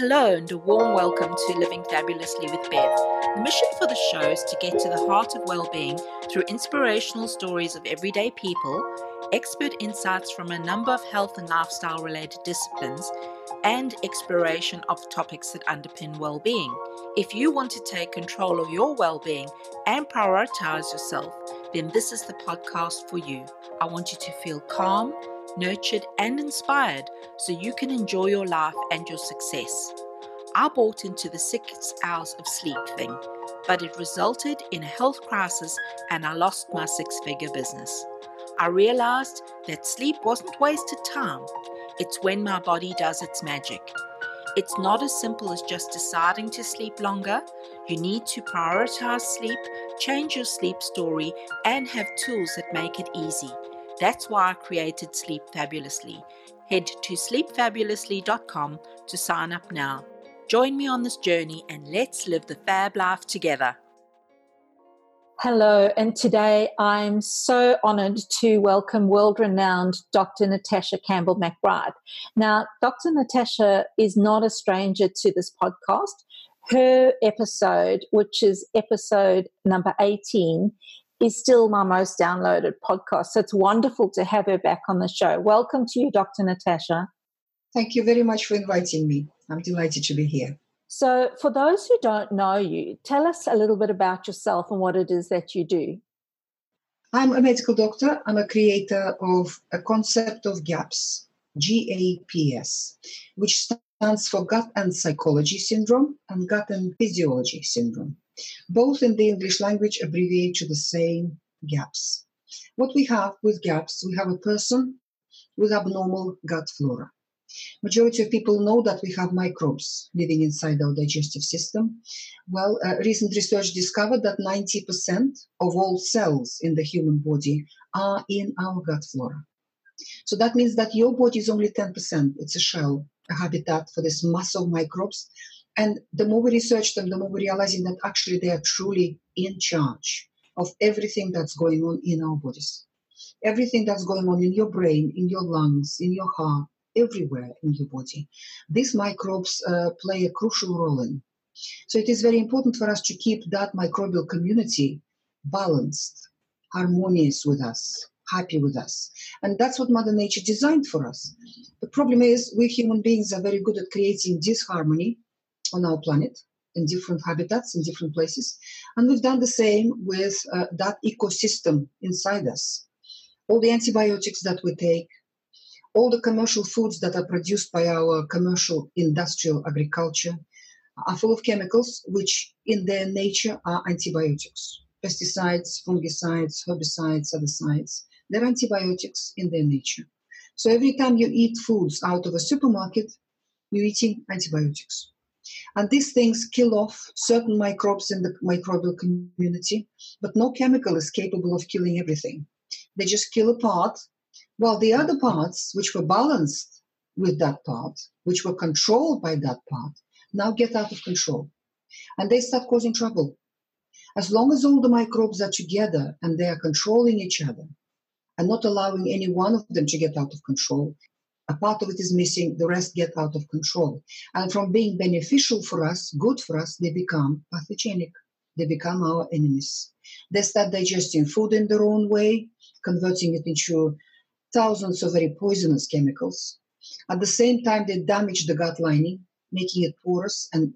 Hello and a warm welcome to Living Fabulously with Bev. The mission for the show is to get to the heart of well-being through inspirational stories of everyday people, expert insights from a number of health and lifestyle-related disciplines, and exploration of topics that underpin well-being. If you want to take control of your well-being and prioritize yourself, then this is the podcast for you. I want you to feel calm, nurtured and inspired so you can enjoy your life and your success. I bought into the 6 hours of sleep thing, but it resulted in a health crisis and I lost my six-figure business. I realized that sleep wasn't wasted time. It's when my body does its magic. It's not as simple as just deciding to sleep longer. You need to prioritize sleep, change your sleep story, and have tools that make it easy. That's why I created Sleep Fabulously. Head to sleepfabulously.com to sign up now. Join me on this journey and let's live the fab life together. Hello, and today I'm so honoured to welcome world-renowned Dr. Natasha Campbell-McBride. Now, Dr. Natasha is not a stranger to this podcast. Her episode, which is episode number 18, is still my most downloaded podcast. So it's wonderful to have her back on the show. Welcome to you, Dr. Natasha. Thank you very much for inviting me. I'm delighted to be here. So for those who don't know you, tell us a little bit about yourself and what it is that you do. I'm a medical doctor. I'm a creator of a concept of GAPS, G-A-P-S, which stands for Gut and Psychology Syndrome and Gut and Physiology Syndrome. Both in the English language abbreviate to the same GAPS. What we have with GAPS, we have a person with abnormal gut flora. Majority of people know that we have microbes living inside our digestive system. Well, recent research discovered that 90% of all cells in the human body are in our gut flora. So that means that your body is only 10%. It's a shell, a habitat for this mass of microbes. And the more we research them, the more we're realizing that actually they are truly in charge of everything that's going on in our bodies. Everything that's going on in your brain, in your lungs, in your heart, everywhere in your body. These microbes play a crucial role in. So it is very important for us to keep that microbial community balanced, harmonious with us, happy with us. And that's what Mother Nature designed for us. The problem is we human beings are very good at creating disharmony on our planet, in different habitats, in different places. And we've done the same with that ecosystem inside us. All the antibiotics that we take, all the commercial foods that are produced by our commercial industrial agriculture are full of chemicals, which in their nature are antibiotics. Pesticides, fungicides, herbicides, other. They're antibiotics in their nature. So every time you eat foods out of a supermarket, you're eating antibiotics. And these things kill off certain microbes in the microbial community, but no chemical is capable of killing everything. They just kill a part, while the other parts, which were balanced with that part, which were controlled by that part, now get out of control. And they start causing trouble. As long as all the microbes are together and they are controlling each other and not allowing any one of them to get out of control, a part of it is missing, the rest get out of control. And from being beneficial for us, good for us, they become pathogenic. They become our enemies. They start digesting food in their own way, converting it into thousands of very poisonous chemicals. At the same time, they damage the gut lining, making it porous and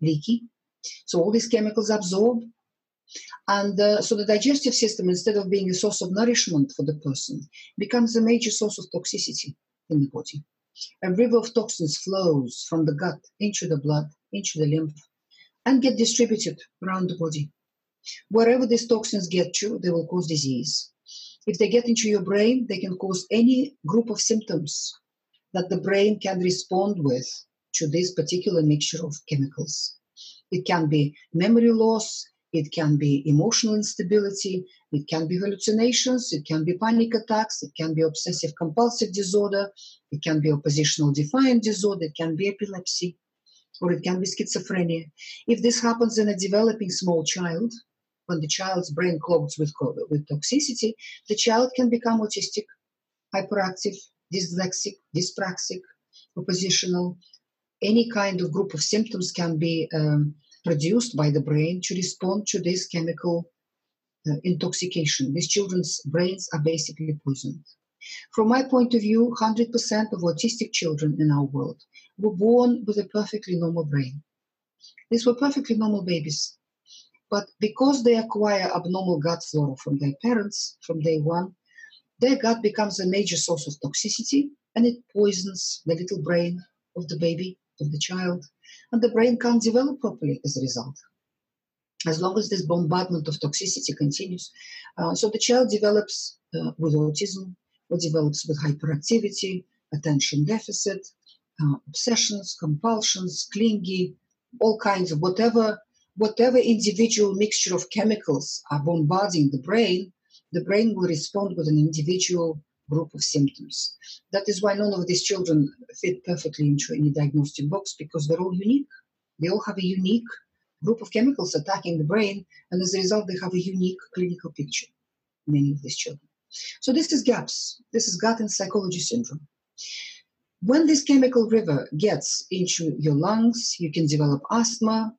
leaky. So all these chemicals absorb. And so the digestive system, instead of being a source of nourishment for the person, becomes a major source of toxicity in the body. A river of toxins flows from the gut into the blood, into the lymph, and get distributed around the body. Wherever these toxins get to, they will cause disease. If they get into your brain, they can cause any group of symptoms that the brain can respond with to this particular mixture of chemicals. It can be memory loss, it can be emotional instability, it can be hallucinations, it can be panic attacks, it can be obsessive-compulsive disorder, it can be oppositional defiant disorder, it can be epilepsy, or it can be schizophrenia. If this happens in a developing small child, when the child's brain clogs with toxicity, the child can become autistic, hyperactive, dyslexic, dyspraxic, oppositional, any kind of group of symptoms can be produced by the brain to respond to this chemical intoxication. These children's brains are basically poisoned. From my point of view, 100% of autistic children in our world were born with a perfectly normal brain. These were perfectly normal babies. But because they acquire abnormal gut flora from their parents from day one, their gut becomes a major source of toxicity, and it poisons the little brain of the baby, of the child, and the brain can't develop properly as a result, as long as this bombardment of toxicity continues. So the child develops with autism, or develops with hyperactivity, attention deficit, obsessions, compulsions, clingy, all kinds of whatever individual mixture of chemicals are bombarding the brain will respond with an individual group of symptoms. That is why none of these children fit perfectly into any diagnostic box, because they're all unique. They all have a unique group of chemicals attacking the brain, and as a result, they have a unique clinical picture, many of these children. So this is GAPS. This is Gut and Psychology Syndrome. When this chemical river gets into your lungs, you can develop asthma,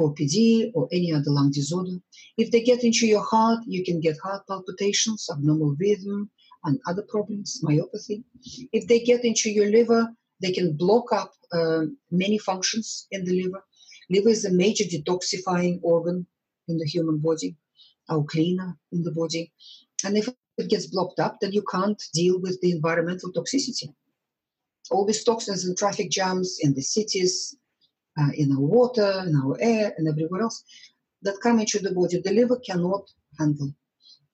or PD, or any other lung disorder. If they get into your heart, you can get heart palpitations, abnormal rhythm, and other problems, myopathy. If they get into your liver, they can block up many functions in the liver. Liver is a major detoxifying organ in the human body, our cleaner in the body. And if it gets blocked up, then you can't deal with the environmental toxicity. All these toxins and traffic jams in the cities, in our water, in our air, and everywhere else that come into the body, the liver cannot handle.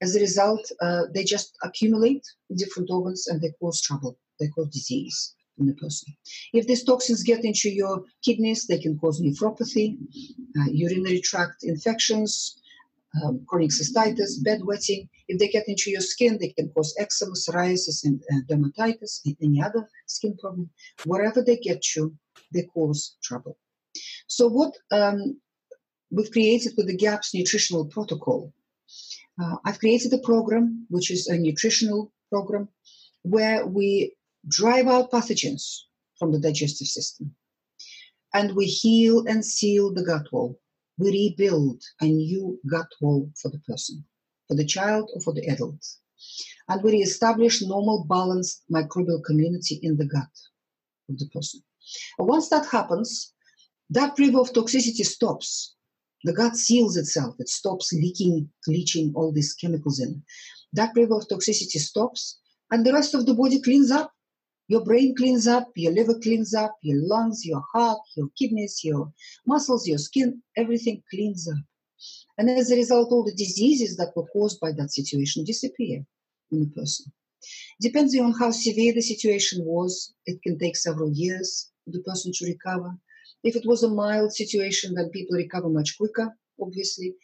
As a result, they just accumulate in different organs and they cause trouble. They cause disease in the person. If these toxins get into your kidneys, they can cause nephropathy, urinary tract infections, chronic cystitis, bedwetting. If they get into your skin, they can cause eczema, psoriasis, and dermatitis, and any other skin problem. Wherever they get you, they cause trouble. So what we've created with the GAPS nutritional protocol, I've created a program, which is a nutritional program, where we drive out pathogens from the digestive system, and we heal and seal the gut wall. We rebuild a new gut wall for the person, for the child or for the adult. And we reestablish normal, balanced microbial community in the gut of the person. And once that happens, that river of toxicity stops. The gut seals itself. It stops leaching all these chemicals in. That river of toxicity stops, and the rest of the body cleans up. Your brain cleans up, your liver cleans up, your lungs, your heart, your kidneys, your muscles, your skin, everything cleans up. And as a result, all the diseases that were caused by that situation disappear in the person. Depending on how severe the situation was, it can take several years for the person to recover. If it was a mild situation, then people recover much quicker, obviously.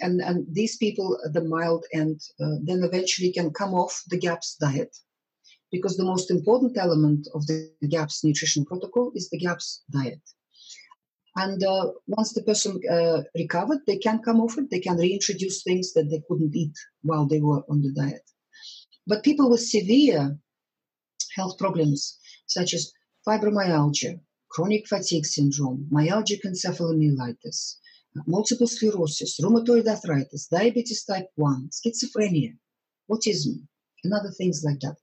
And these people, the mild end, then eventually can come off the GAPS diet. Because the most important element of the GAPS nutrition protocol is the GAPS diet. And once the person recovered, they can come off it. They can reintroduce things that they couldn't eat while they were on the diet. But people with severe health problems, such as fibromyalgia, chronic fatigue syndrome, myalgic encephalomyelitis, multiple sclerosis, rheumatoid arthritis, diabetes type 1, schizophrenia, autism, and other things like that,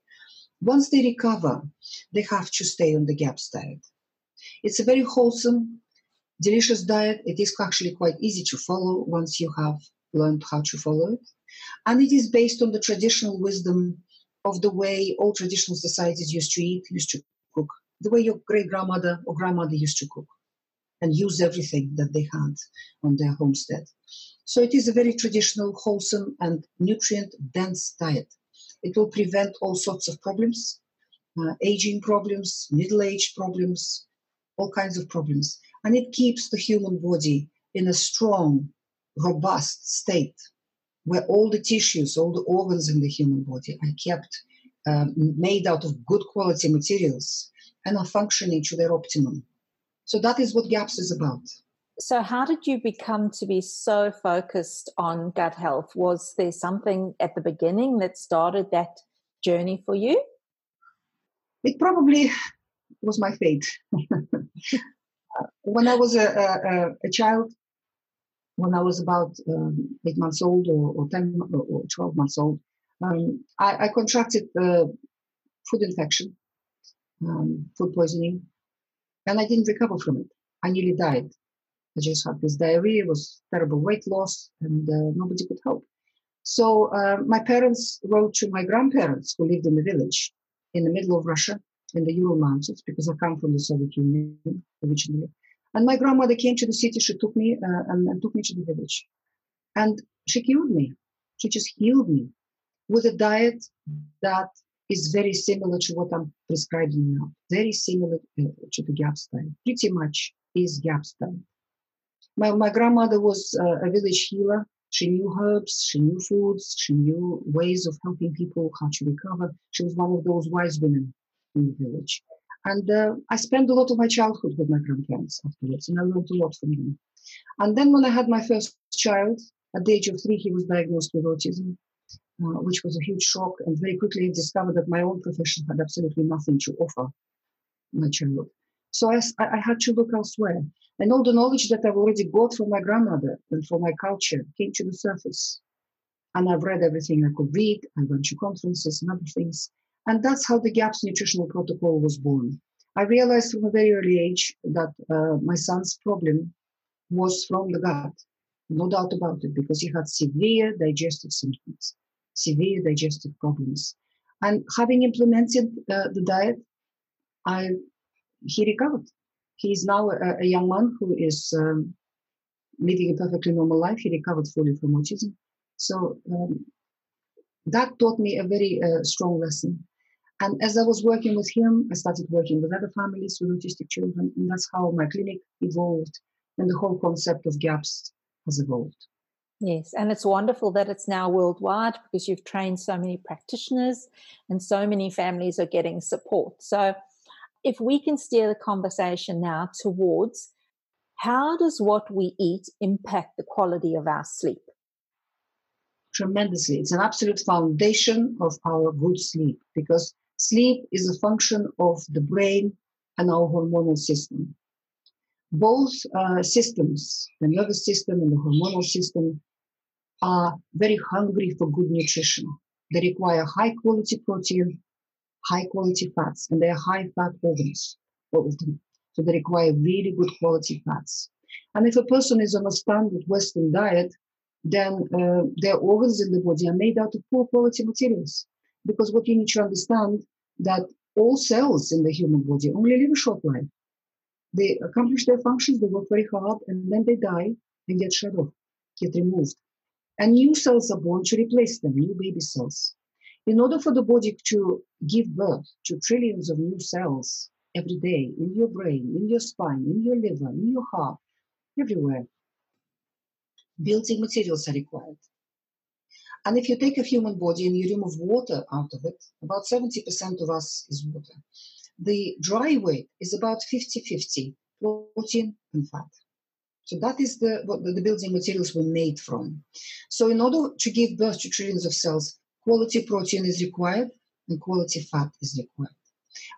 once they recover, they have to stay on the GAPS diet. It's a very wholesome, delicious diet. It is actually quite easy to follow once you have learned how to follow it. And it is based on the traditional wisdom of the way all traditional societies used to eat, used to cook, the way your great-grandmother or grandmother used to cook and use everything that they had on their homestead. So it is a very traditional, wholesome, and nutrient-dense diet. It will prevent all sorts of problems, aging problems, middle-age problems, all kinds of problems. And it keeps the human body in a strong, robust state where all the tissues, all the organs in the human body are kept, made out of good quality materials and are functioning to their optimum. So that is what GAPS is about. So how did you become to be so focused on gut health? Was there something at the beginning that started that journey for you? It probably was my fate. When I was a child, when I was about 8 months old or 10 or 12 months old, I contracted food infection, food poisoning, and I didn't recover from it. I nearly died. I just had this diarrhea, it was terrible weight loss, and nobody could help. So my parents wrote to my grandparents who lived in the village in the middle of Russia, in the Ural Mountains, because I come from the Soviet Union originally. And my grandmother came to the city. She took me and took me to the village. And she cured me. She just healed me with a diet that is very similar to what I'm prescribing now. Very similar to the GAPS diet. Pretty much is GAPS diet. My grandmother was a village healer. She knew herbs, she knew foods, she knew ways of helping people, how to recover. She was one of those wise women in the village. And I spent a lot of my childhood with my grandparents afterwards, and I learned a lot from them. And then when I had my first child, at the age of 3, he was diagnosed with autism, which was a huge shock. And very quickly I discovered that my own profession had absolutely nothing to offer my child. So I had to look elsewhere. And all the knowledge that I've already got from my grandmother and from my culture came to the surface. And I've read everything I could read. I went to conferences and other things. And that's how the GAPS nutritional protocol was born. I realized from a very early age that my son's problem was from the gut. No doubt about it, because he had severe digestive symptoms, severe digestive problems. And having implemented the diet, he recovered. He is now a young man who is living a perfectly normal life. He recovered fully from autism. So that taught me a very strong lesson. And as I was working with him, I started working with other families with autistic children. And that's how my clinic evolved. And the whole concept of GAPS has evolved. Yes, and it's wonderful that it's now worldwide because you've trained so many practitioners and so many families are getting support. So if we can steer the conversation now towards how does what we eat impact the quality of our sleep? Tremendously. It's an absolute foundation of our good sleep because sleep is a function of the brain and our hormonal system. Both systems, the nervous system and the hormonal system, are very hungry for good nutrition. They require high-quality protein, high-quality fats, and they are high-fat organs, all of them. So they require really good quality fats. And if a person is on a standard Western diet, then their organs in the body are made out of poor-quality materials. Because what you need to understand that all cells in the human body only live a short life. They accomplish their functions, they work very hard, and then they die and get shut off, get removed. And new cells are born to replace them, new baby cells. In order for the body to give birth to trillions of new cells every day, in your brain, in your spine, in your liver, in your heart, everywhere, built-in materials are required. And if you take a human body and you remove water out of it, about 70% of us is water. The dry weight is about 50-50, protein and fat. So that is what the building materials were made from. So in order to give birth to trillions of cells, quality protein is required and quality fat is required.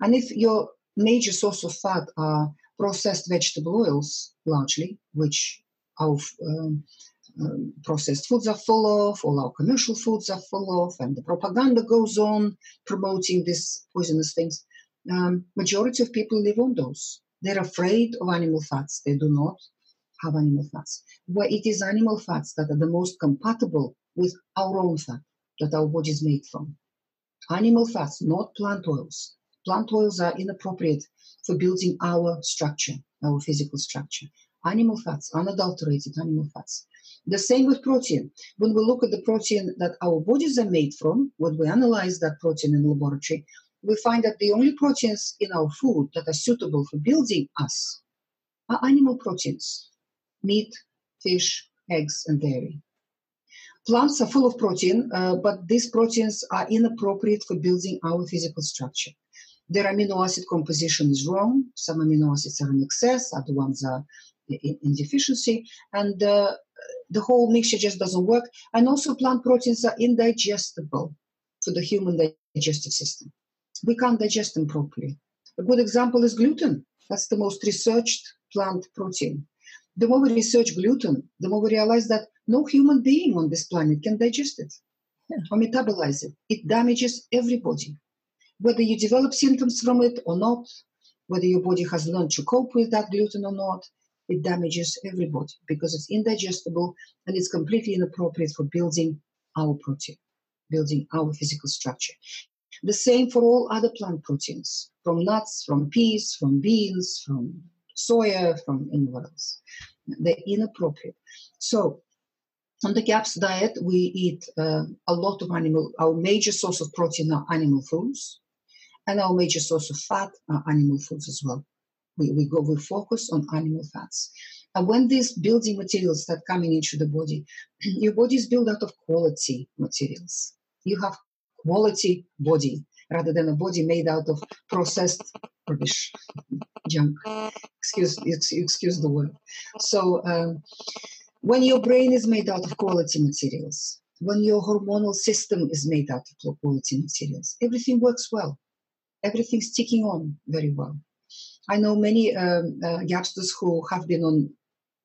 And if your major source of fat are processed vegetable oils, largely, which our processed foods are full of, all our commercial foods are full of, and the propaganda goes on promoting these poisonous things, majority of people live on those. They're afraid of animal fats. They do not have animal fats. Well, it is animal fats that are the most compatible with our own fat that our body is made from. Animal fats, not plant oils. Plant oils are inappropriate for building our structure, our physical structure. Animal fats, unadulterated animal fats. The same with protein. When we look at the protein that our bodies are made from, when we analyze that protein in the laboratory, we find that the only proteins in our food that are suitable for building us are animal proteins, meat, fish, eggs, and dairy. Plants are full of protein, but these proteins are inappropriate for building our physical structure. Their amino acid composition is wrong. Some amino acids are in excess, other ones are in deficiency, and the whole mixture just doesn't work. And also plant proteins are indigestible for the human digestive system. We can't digest them properly. A good example is gluten. That's the most researched plant protein. The more we research gluten, the more we realize that no human being on this planet can digest it or metabolize it. It damages everybody. Whether you develop symptoms from it or not, whether your body has learned to cope with that gluten or not, it damages everybody because it's indigestible and it's completely inappropriate for building our protein, building our physical structure. The same for all other plant proteins, from nuts, from peas, from beans, from soya, from anywhere else. They're inappropriate. So on the GAPS diet, we eat a lot of animal. Our major source of protein are animal foods, and our major source of fat are animal foods as well. We focus on animal fats. And when these building materials start coming into the body, your body is built out of quality materials. You have quality body rather than a body made out of processed rubbish, junk. Excuse the word. So when your brain is made out of quality materials, when your hormonal system is made out of quality materials, everything works well. Everything's ticking on very well. I know many GAPsters who have been on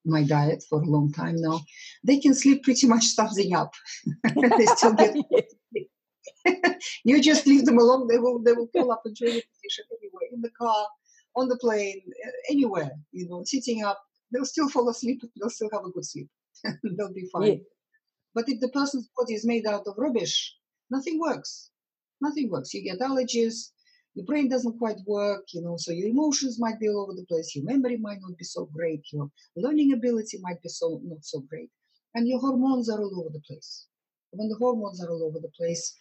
my diet for a long time now. They can sleep pretty much standing up. They still get You just leave them alone. They will pull up and join the position anywhere, in the car, on the plane, anywhere, you know, sitting up. They'll still fall asleep. They'll still have a good sleep. They'll be fine. Yeah. But if the person's body is made out of rubbish, nothing works. Nothing works. You get allergies. Your brain doesn't quite work, you know, so your emotions might be all over the place. Your memory might not be so great. Your learning ability might be not so great. And your hormones are all over the place. When the hormones are all over the place,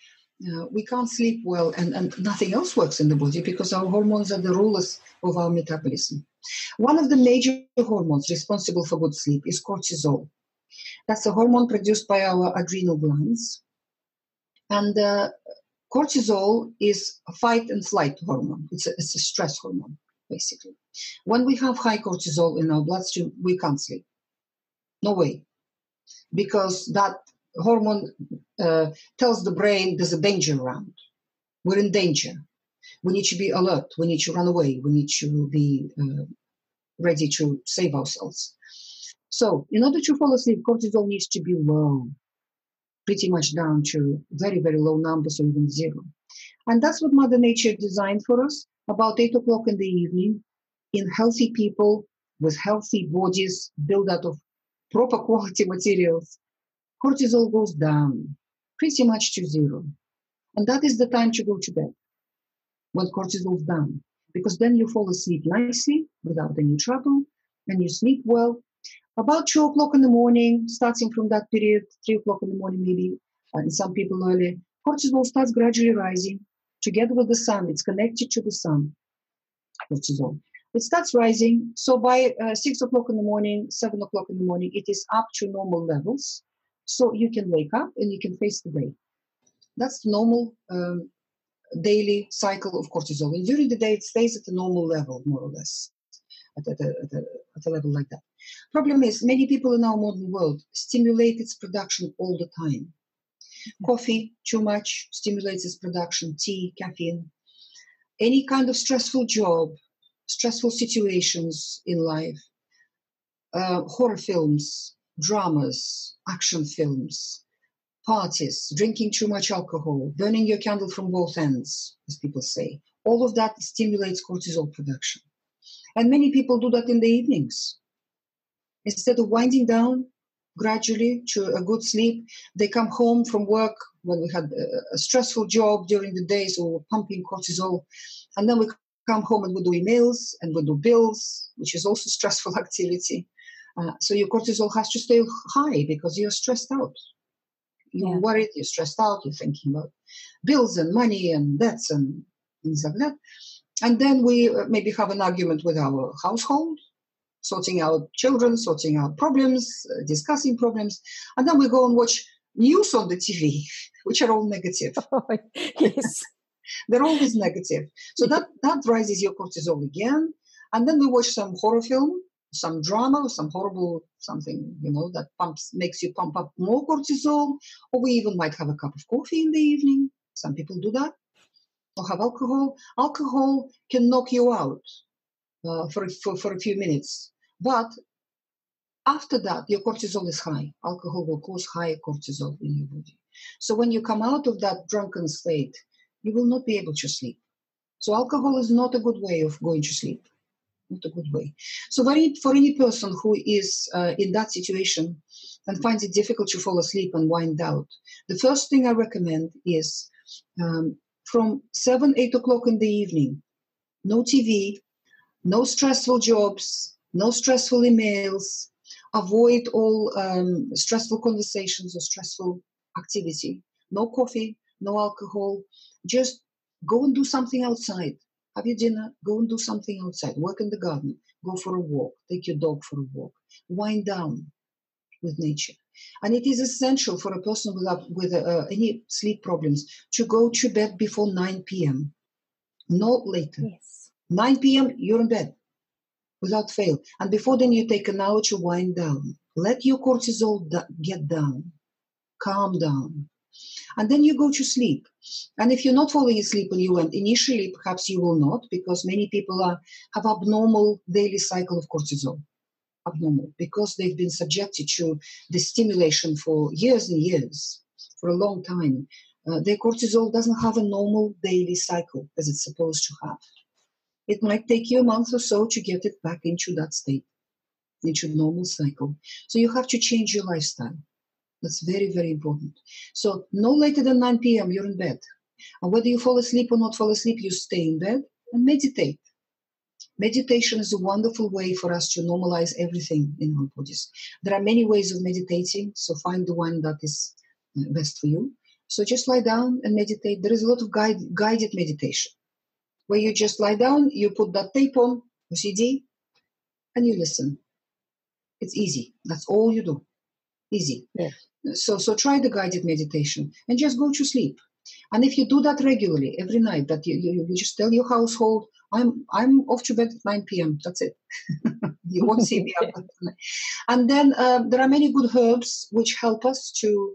we can't sleep well, and nothing else works in the body because our hormones are the rulers of our metabolism. One of the major hormones responsible for good sleep is cortisol. That's a hormone produced by our adrenal glands. And cortisol is a fight and flight hormone. It's a stress hormone, basically. When we have high cortisol in our bloodstream, we can't sleep. No way. Because that hormone tells the brain there's a danger around. We're in danger. We need to be alert. We need to run away. We need to be ready to save ourselves. So in order to fall asleep, cortisol needs to be low. Pretty much down to very, very low numbers or even zero. And that's what Mother Nature designed for us. About 8 o'clock in the evening, in healthy people with healthy bodies built out of proper quality materials, cortisol goes down pretty much to zero. And that is the time to go to bed, when cortisol's down. Because then you fall asleep nicely, without any trouble, and you sleep well. About 2 o'clock in the morning, starting from that period, 3 o'clock in the morning maybe, and some people earlier, cortisol starts gradually rising together with the sun. It's connected to the sun, cortisol. It starts rising. So by 6 o'clock in the morning, 7 o'clock in the morning, it is up to normal levels. So you can wake up and you can face the day. That's the normal daily cycle of cortisol. And during the day, it stays at the normal level, more or less, at a level like that. Problem is, many people in our modern world stimulate its production all the time. Coffee, too much, stimulates its production. Tea, caffeine. Any kind of stressful job, stressful situations in life, horror films, dramas, action films, parties, drinking too much alcohol, burning your candle from both ends, as people say. All of that stimulates cortisol production. And many people do that in the evenings. Instead of winding down gradually to a good sleep, they come home from work when we had a stressful job during the day, so we're pumping cortisol. And then we come home and we do emails and we do bills, which is also stressful activity. So your cortisol has to stay high because you're stressed out. You're worried, you're stressed out, you're thinking about bills and money and debts and things like that. And then we maybe have an argument with our household, sorting out children, sorting out problems, discussing problems. And then we go and watch news on the TV, which are all negative. Oh, yes. They're always negative. So that rises your cortisol again. And then we watch some horror film, some drama, some horrible something, you know, that makes you pump up more cortisol. Or we even might have a cup of coffee in the evening. Some people do that. or have alcohol, alcohol can knock you out for a few minutes. But after that, your cortisol is high. Alcohol will cause higher cortisol in your body. So when you come out of that drunken state, you will not be able to sleep. So alcohol is not a good way of going to sleep. Not a good way. So for any person who is in that situation and finds it difficult to fall asleep and wind out, the first thing I recommend is from 7, 8 o'clock in the evening, no TV, no stressful jobs, no stressful emails, avoid all stressful conversations or stressful activity, no coffee, no alcohol, just go and do something outside. Have your dinner, go and do something outside. Work in the garden, go for a walk, take your dog for a walk. Wind down with nature. And it is essential for a person with any sleep problems to go to bed before 9 p.m. Not later. Yes. 9 p.m., you're in bed without fail. And before then, you take an hour to wind down. Let your cortisol get down. Calm down. And then you go to sleep. And if you're not falling asleep when you went, initially perhaps you will not, because many people have abnormal daily cycle of cortisol. Abnormal, because they've been subjected to the stimulation for years and years, for a long time. Their cortisol doesn't have a normal daily cycle as it's supposed to have. It might take you a month or so to get it back into that state, into normal cycle. So you have to change your lifestyle. That's very, very important. So no later than 9 p.m., you're in bed. And whether you fall asleep or not fall asleep, you stay in bed and meditate. Meditation is a wonderful way for us to normalize everything in our bodies. There are many ways of meditating, so find the one that is best for you. So just lie down and meditate. There is a lot of guided meditation, where you just lie down, you put that tape on, or CD, and you listen. It's easy. That's all you do. Easy. Yeah. So try the guided meditation and just go to sleep. And if you do that regularly every night, that you just tell your household, I'm off to bed at 9 p.m. That's it. You won't see me. Up. And then there are many good herbs which help us to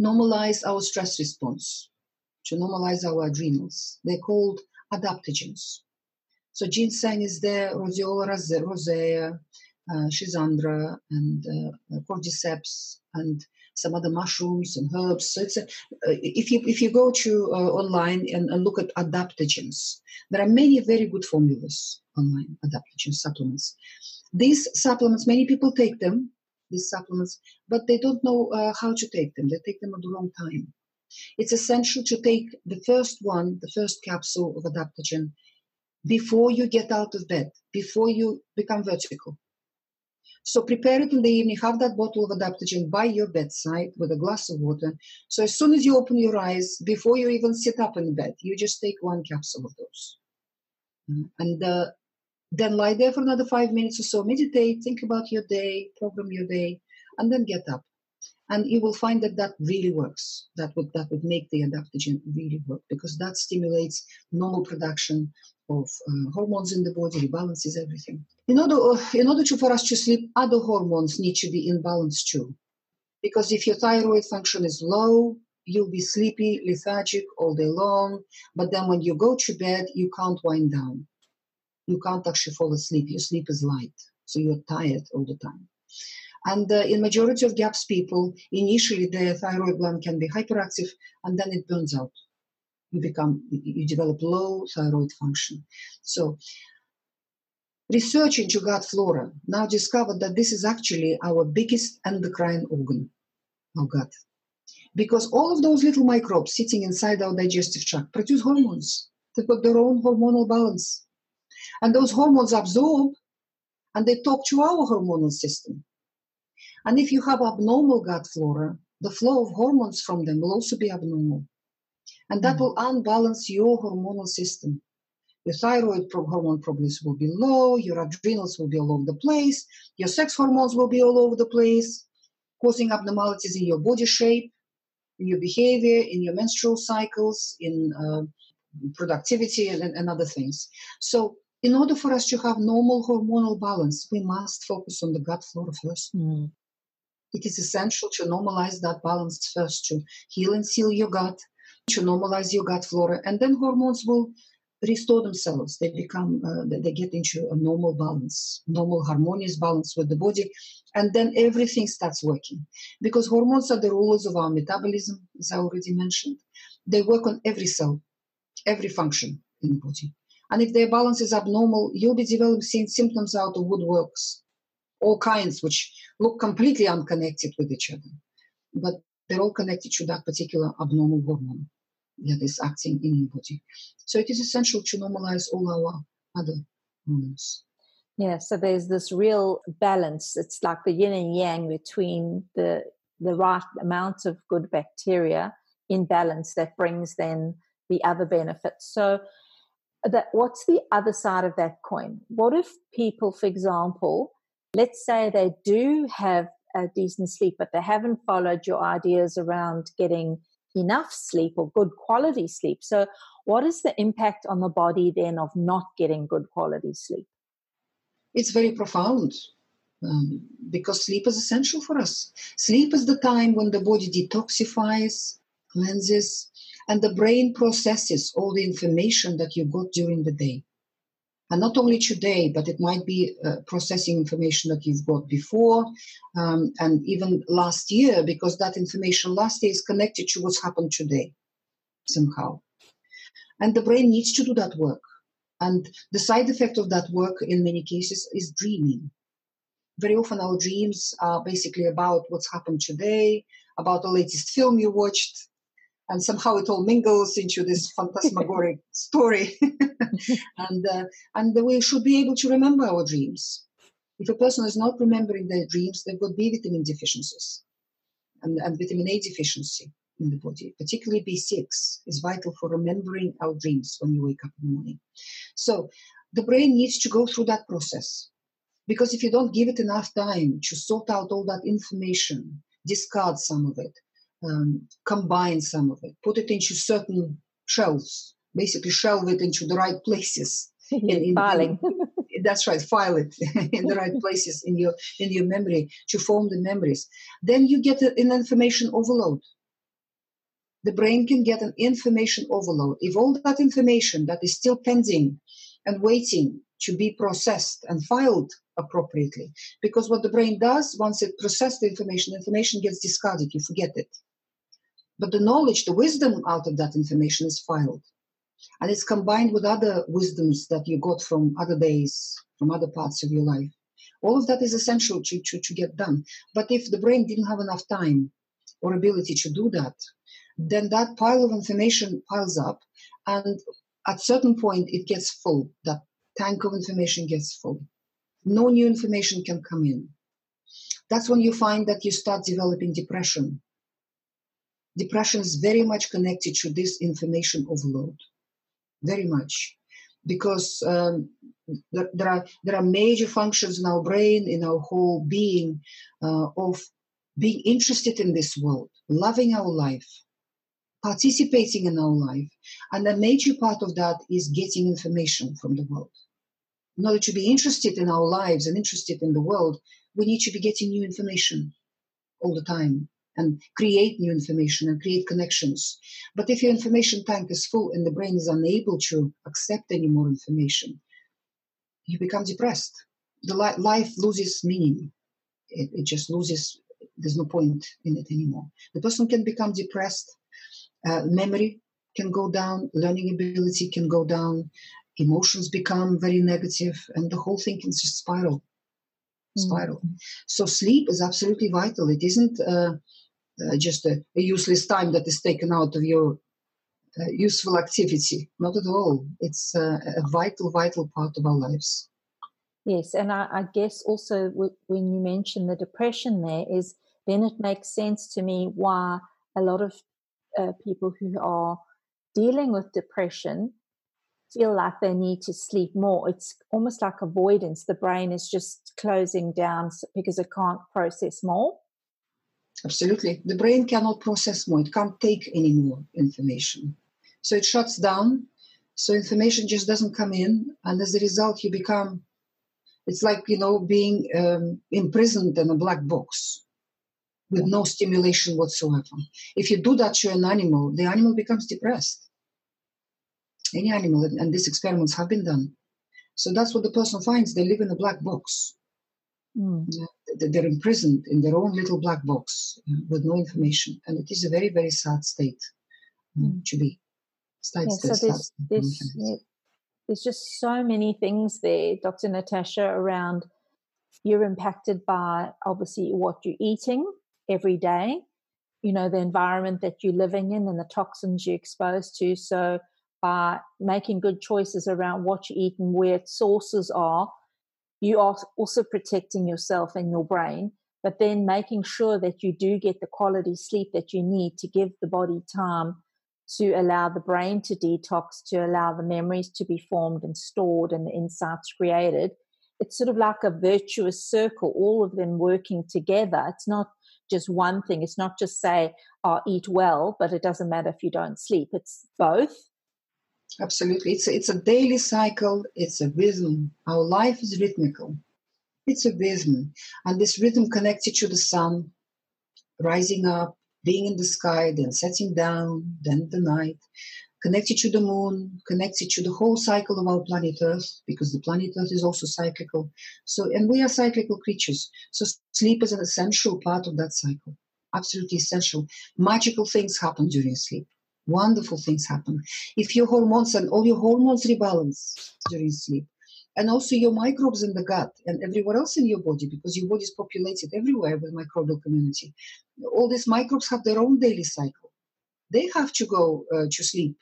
normalize our stress response, to normalize our adrenals. They're called adaptogens. So ginseng is there, rhodiola rosea, schizandra, and cordyceps, and some other mushrooms and herbs. So it's if you go to online and look at adaptogens, there are many very good formulas online, adaptogen supplements. These supplements, many people take them, but they don't know how to take them. They take them at the wrong time. It's essential to take the first one, the first capsule of adaptogen, before you get out of bed, before you become vertical. So prepare it in the evening, have that bottle of adaptogen by your bedside with a glass of water. So as soon as you open your eyes, before you even sit up in bed, you just take one capsule of those. And then lie there for another 5 minutes or so, meditate, think about your day, program your day, and then get up. And you will find that really works. That would make the adaptogen really work, because that stimulates normal production of hormones in the body, rebalances everything. In order for us to sleep, other hormones need to be in balance too. Because if your thyroid function is low, you'll be sleepy, lethargic all day long. But then when you go to bed, you can't wind down. You can't actually fall asleep. Your sleep is light. So you're tired all the time. And in majority of GAPS people, initially their thyroid gland can be hyperactive, and then it burns out. You develop low thyroid function. So research into gut flora now discovered that this is actually our biggest endocrine organ, our gut. Because all of those little microbes sitting inside our digestive tract produce hormones. They've got their own hormonal balance. And those hormones absorb, and they talk to our hormonal system. And if you have abnormal gut flora, the flow of hormones from them will also be abnormal. And that will unbalance your hormonal system. Your thyroid hormone probably will be low, your adrenals will be all over the place, your sex hormones will be all over the place, causing abnormalities in your body shape, in your behavior, in your menstrual cycles, in productivity and other things. So in order for us to have normal hormonal balance, we must focus on the gut flora first. Mm. It is essential to normalize that balance first, to heal and seal your gut, to normalize your gut flora, and then hormones will restore themselves. They become, they get into a normal balance, normal harmonious balance with the body, and then everything starts working. Because hormones are the rulers of our metabolism, as I already mentioned. They work on every cell, every function in the body. And if their balance is abnormal, you'll be developing symptoms out of woodworks, all kinds, which look completely unconnected with each other. But they're all connected to that particular abnormal hormone that is acting in your body. So it is essential to normalize all our other hormones. Yeah, so there's this real balance. It's like the yin and yang between the right amount of good bacteria in balance that brings then the other benefits. So that, what's the other side of that coin? What if people, for example, let's say they do have a decent sleep, but they haven't followed your ideas around getting enough sleep or good quality sleep. So what is the impact on the body then of not getting good quality sleep? It's very profound because sleep is essential for us. Sleep is the time when the body detoxifies, cleanses, and the brain processes all the information that you got during the day. And not only today, but it might be processing information that you've got before and even last year, because that information last year is connected to what's happened today somehow. And the brain needs to do that work. And the side effect of that work in many cases is dreaming. Very often our dreams are basically about what's happened today, about the latest film you watched, and somehow it all mingles into this phantasmagoric story. and we should be able to remember our dreams. If a person is not remembering their dreams, they've got B vitamin deficiencies and vitamin A deficiency in the body. Particularly B6 is vital for remembering our dreams when you wake up in the morning. So the brain needs to go through that process, because if you don't give it enough time to sort out all that information, discard some of it, combine some of it, put it into certain shelves, basically shelve it into the right places. Filing. That's right, file it in the right places in your memory to form the memories. Then you get an information overload. The brain can get an information overload. If all that information that is still pending and waiting to be processed and filed appropriately, because what the brain does, once it processes the information gets discarded, you forget it. But the knowledge, the wisdom out of that information is filed. And it's combined with other wisdoms that you got from other days, from other parts of your life. All of that is essential to get done. But if the brain didn't have enough time or ability to do that, then that pile of information piles up. And at a certain point, it gets full. That tank of information gets full. No new information can come in. That's when you find that you start developing depression. Depression is very much connected to this information overload, very much, because there are major functions in our brain, in our whole being, of being interested in this world, loving our life, participating in our life. And a major part of that is getting information from the world. In order to be interested in our lives and interested in the world, we need to be getting new information all the time and create new information and create connections. But if your information tank is full and the brain is unable to accept any more information, you become depressed. The life loses meaning. It just loses, there's no point in it anymore. The person can become depressed. Memory can go down, learning ability can go down, emotions become very negative, and the whole thing can just spiral. Mm-hmm. So sleep is absolutely vital. It isn't just a useless time that is taken out of your useful activity. Not at all. It's a vital, vital part of our lives. Yes, and I guess also when you mention the depression there, is then it makes sense to me why a lot of people who are dealing with depression feel like they need to sleep more. It's almost like avoidance. The brain is just closing down because it can't process more. Absolutely. The brain cannot process more. It can't take any more information. So it shuts down. So information just doesn't come in. And as a result, you become, it's like, being imprisoned in a black box. with no stimulation whatsoever. If you do that to an animal, the animal becomes depressed. Any animal, and these experiments have been done. So that's what the person finds. They live in a black box. Mm. They're imprisoned in their own little black box with no information. And it is a very, very sad state to be. There's just so many things there, Dr. Natasha, around you're impacted by obviously what you're eating every day, you know, the environment that you're living in and the toxins you're exposed to. So by making good choices around what you eat and where its sources are, you are also protecting yourself and your brain, but then making sure that you do get the quality sleep that you need to give the body time to allow the brain to detox, to allow the memories to be formed and stored and the insights created. It's sort of like a virtuous circle, all of them working together. It's not just one thing. It's not just say, oh, eat well, but it doesn't matter if you don't sleep. It's both. Absolutely. It's a daily cycle. It's a rhythm. Our life is rhythmical. It's a rhythm. And this rhythm connects you to the sun, rising up, being in the sky, then setting down, then the night, connected to the moon, connected to the whole cycle of our planet Earth, because the planet Earth is also cyclical. So, and we are cyclical creatures. So sleep is an essential part of that cycle, absolutely essential. Magical things happen during sleep. Wonderful things happen. If your hormones and all your hormones rebalance during sleep, and also your microbes in the gut and everywhere else in your body, because your body is populated everywhere with microbial community. All these microbes have their own daily cycle. They have to go to sleep.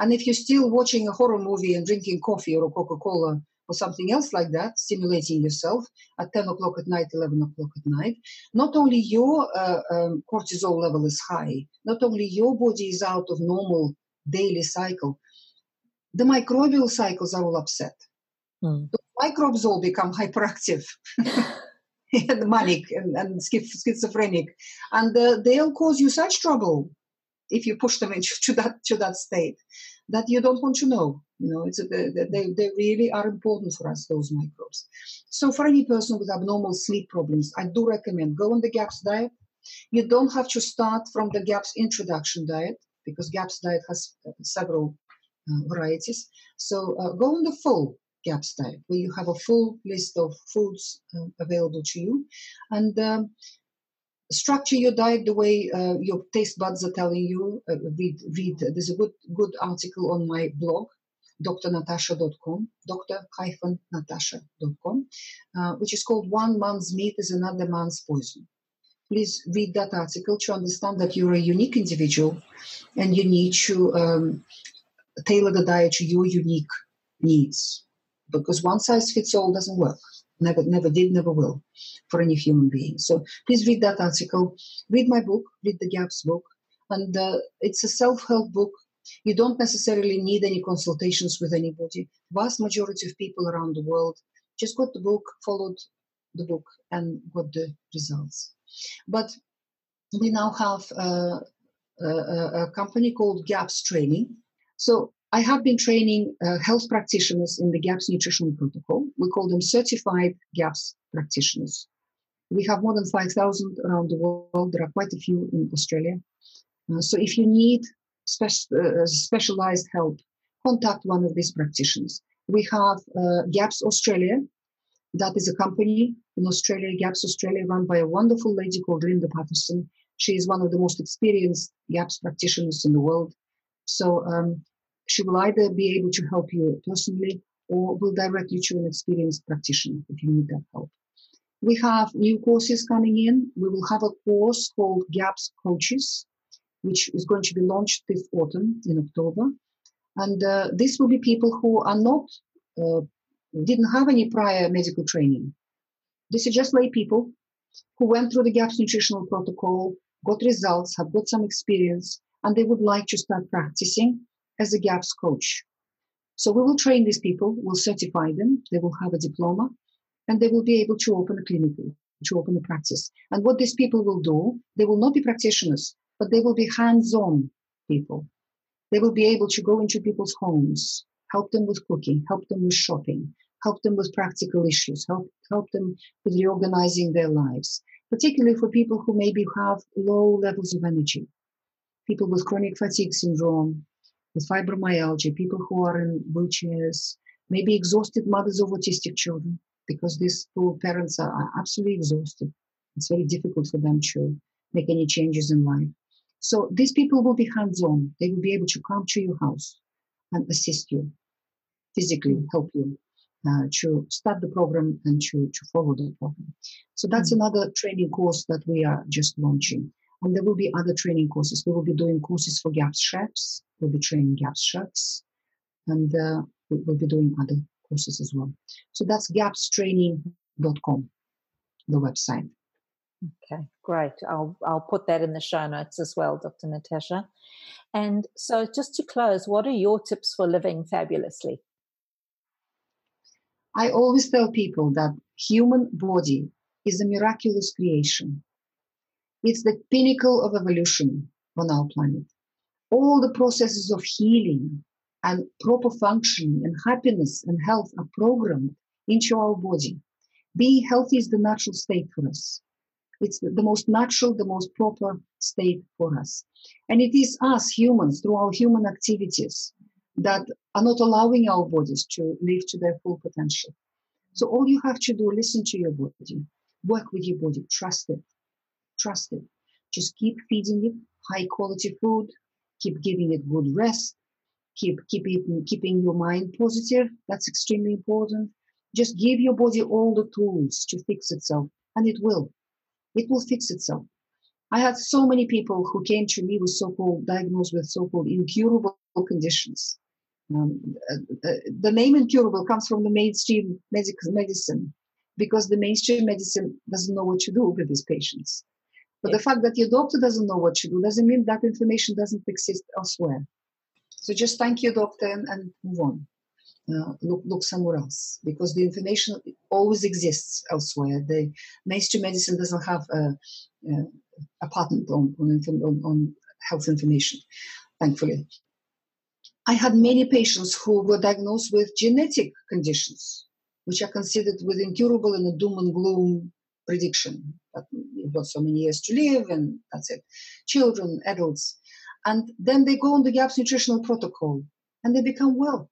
And if you're still watching a horror movie and drinking coffee or a Coca-Cola or something else like that, stimulating yourself at 10 o'clock at night, 11 o'clock at night, not only your cortisol level is high, not only your body is out of normal daily cycle, the microbial cycles are all upset. Mm. The microbes all become hyperactive and manic and schizophrenic, and they'll cause you such trouble if you push them into to that state that you don't want to know. You know, they really are important for us, those microbes. So for any person with abnormal sleep problems, I do recommend go on the GAPS diet. You don't have to start from the GAPS introduction diet, because GAPS diet has several varieties. So go on the full GAPS diet, where you have a full list of foods available to you, and structure your diet the way your taste buds are telling you. Read. There's a good article on my blog, drnatasha.com, dr-natasha.com, which is called "One Man's Meat is Another Man's Poison." Please read that article to understand that you're a unique individual, and you need to tailor the diet to your unique needs. Because one size fits all doesn't work. Never did, never will for any human being. So please read that article. Read my book. Read the GAPS book. And it's a self-help book. You don't necessarily need any consultations with anybody. Vast majority of people around the world just got the book, followed the book, and got the results. But we now have a company called GAPS Training. So I have been training health practitioners in the GAPS nutritional protocol. We call them certified GAPS practitioners. We have more than 5,000 around the world. There are quite a few in Australia. So if you need specialized help, contact one of these practitioners. We have GAPS Australia. That is a company in Australia, GAPS Australia, run by a wonderful lady called Linda Patterson. She is one of the most experienced GAPS practitioners in the world. So she will either be able to help you personally or will direct you to an experienced practitioner if you need that help. We have new courses coming in. We will have a course called GAPS Coaches, which is going to be launched this autumn in October. And this will be people who are didn't have any prior medical training. This is just lay people who went through the GAPS nutritional protocol, got results, have got some experience, and they would like to start practicing as a GAPS coach. So we will train these people, we'll certify them, they will have a diploma, and they will be able to open a clinic, to open a practice. And what these people will do, they will not be practitioners, but they will be hands-on people. They will be able to go into people's homes, help them with cooking, help them with shopping, help them with practical issues, help them with reorganizing their lives. particularly for people who maybe have low levels of energy, people with chronic fatigue syndrome, with fibromyalgia, people who are in wheelchairs, maybe exhausted mothers of autistic children, because these poor parents are absolutely exhausted. It's very difficult for them to make any changes in life. So these people will be hands-on. They will be able to come to your house and assist you, physically help you to start the program and to follow the program. So that's another training course that we are just launching. And there will be other training courses. We will be doing courses for GAPS chefs. We'll be training GAPS chefs. And we'll be doing other courses as well. So that's gapstraining.com, the website. Okay, great. I'll put that in the show notes as well, Dr. Natasha. And so just to close, what are your tips for living fabulously? I always tell people that human body is a miraculous creation. It's the pinnacle of evolution on our planet. All the processes of healing and proper functioning and happiness and health are programmed into our body. Being healthy is the natural state for us. It's the most natural, the most proper state for us. And it is us humans, through our human activities, that are not allowing our bodies to live to their full potential. So all you have to do, listen to your body, work with your body, trust it. Trust it. Just keep feeding it high-quality food, keep giving it good rest, keeping your mind positive. That's extremely important. Just give your body all the tools to fix itself, and it will. It will fix itself. I had so many people who came to me with diagnosed with so-called incurable conditions. The name incurable comes from the mainstream medicine, because the mainstream medicine doesn't know what to do with these patients. But the fact that your doctor doesn't know what to do doesn't mean that information doesn't exist elsewhere. So just thank your doctor and move on. Look somewhere else, because the information always exists elsewhere. The mainstream medicine doesn't have a patent on health information, thankfully. I had many patients who were diagnosed with genetic conditions, which are considered with incurable and a doom and gloom prediction. But you've got so many years to live, and that's it. Children, adults. And then they go on the GAPS nutritional protocol, and they become well.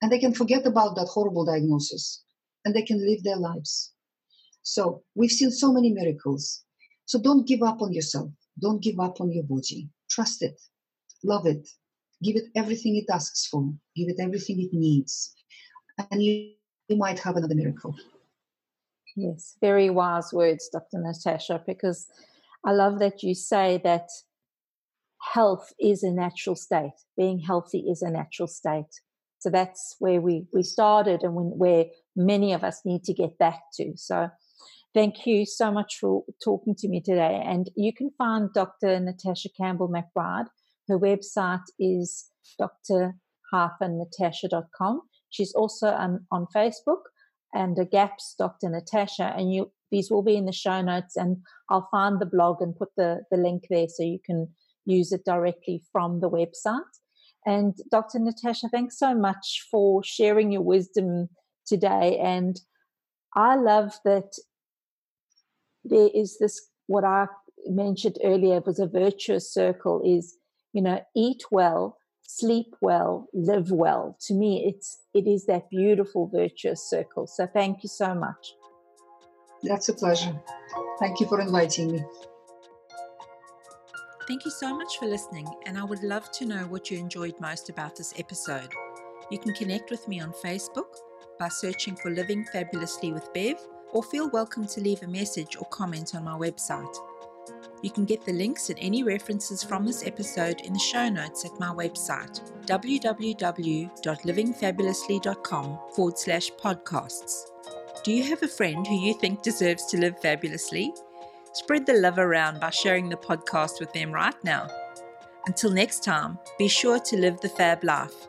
And they can forget about that horrible diagnosis, and they can live their lives. So we've seen so many miracles. So don't give up on yourself. Don't give up on your body. Trust it. Love it. Give it everything it asks for. Give it everything it needs. And you might have another miracle. Yes, very wise words, Dr. Natasha, because I love that you say that health is a natural state. Being healthy is a natural state. So that's where we started and where many of us need to get back to. So thank you so much for talking to me today. And you can find Dr. Natasha Campbell-McBride. Her website is dr-natasha.com. She's also on Facebook under GAPS Dr. Natasha. And these will be in the show notes. And I'll find the blog and put the link there so you can use it directly from the website. And Dr. Natasha, thanks so much for sharing your wisdom today. And I love that there is this, what I mentioned earlier was a virtuous circle is, you know, eat well, sleep well, live well. To me, it is that beautiful virtuous circle. So thank you so much. That's a pleasure. Thank you for inviting me. Thank you so much for listening, and I would love to know what you enjoyed most about this episode. You can connect with me on Facebook by searching for Living Fabulously with Bev, or feel welcome to leave a message or comment on my website. You can get the links and any references from this episode in the show notes at my website, www.livingfabulously.com/podcasts. Do you have a friend who you think deserves to live fabulously? Spread the love around by sharing the podcast with them right now. Until next time, be sure to live the fab life.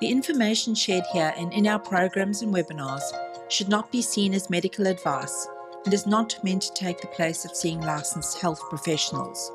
The information shared here and in our programs and webinars should not be seen as medical advice and is not meant to take the place of seeing licensed health professionals.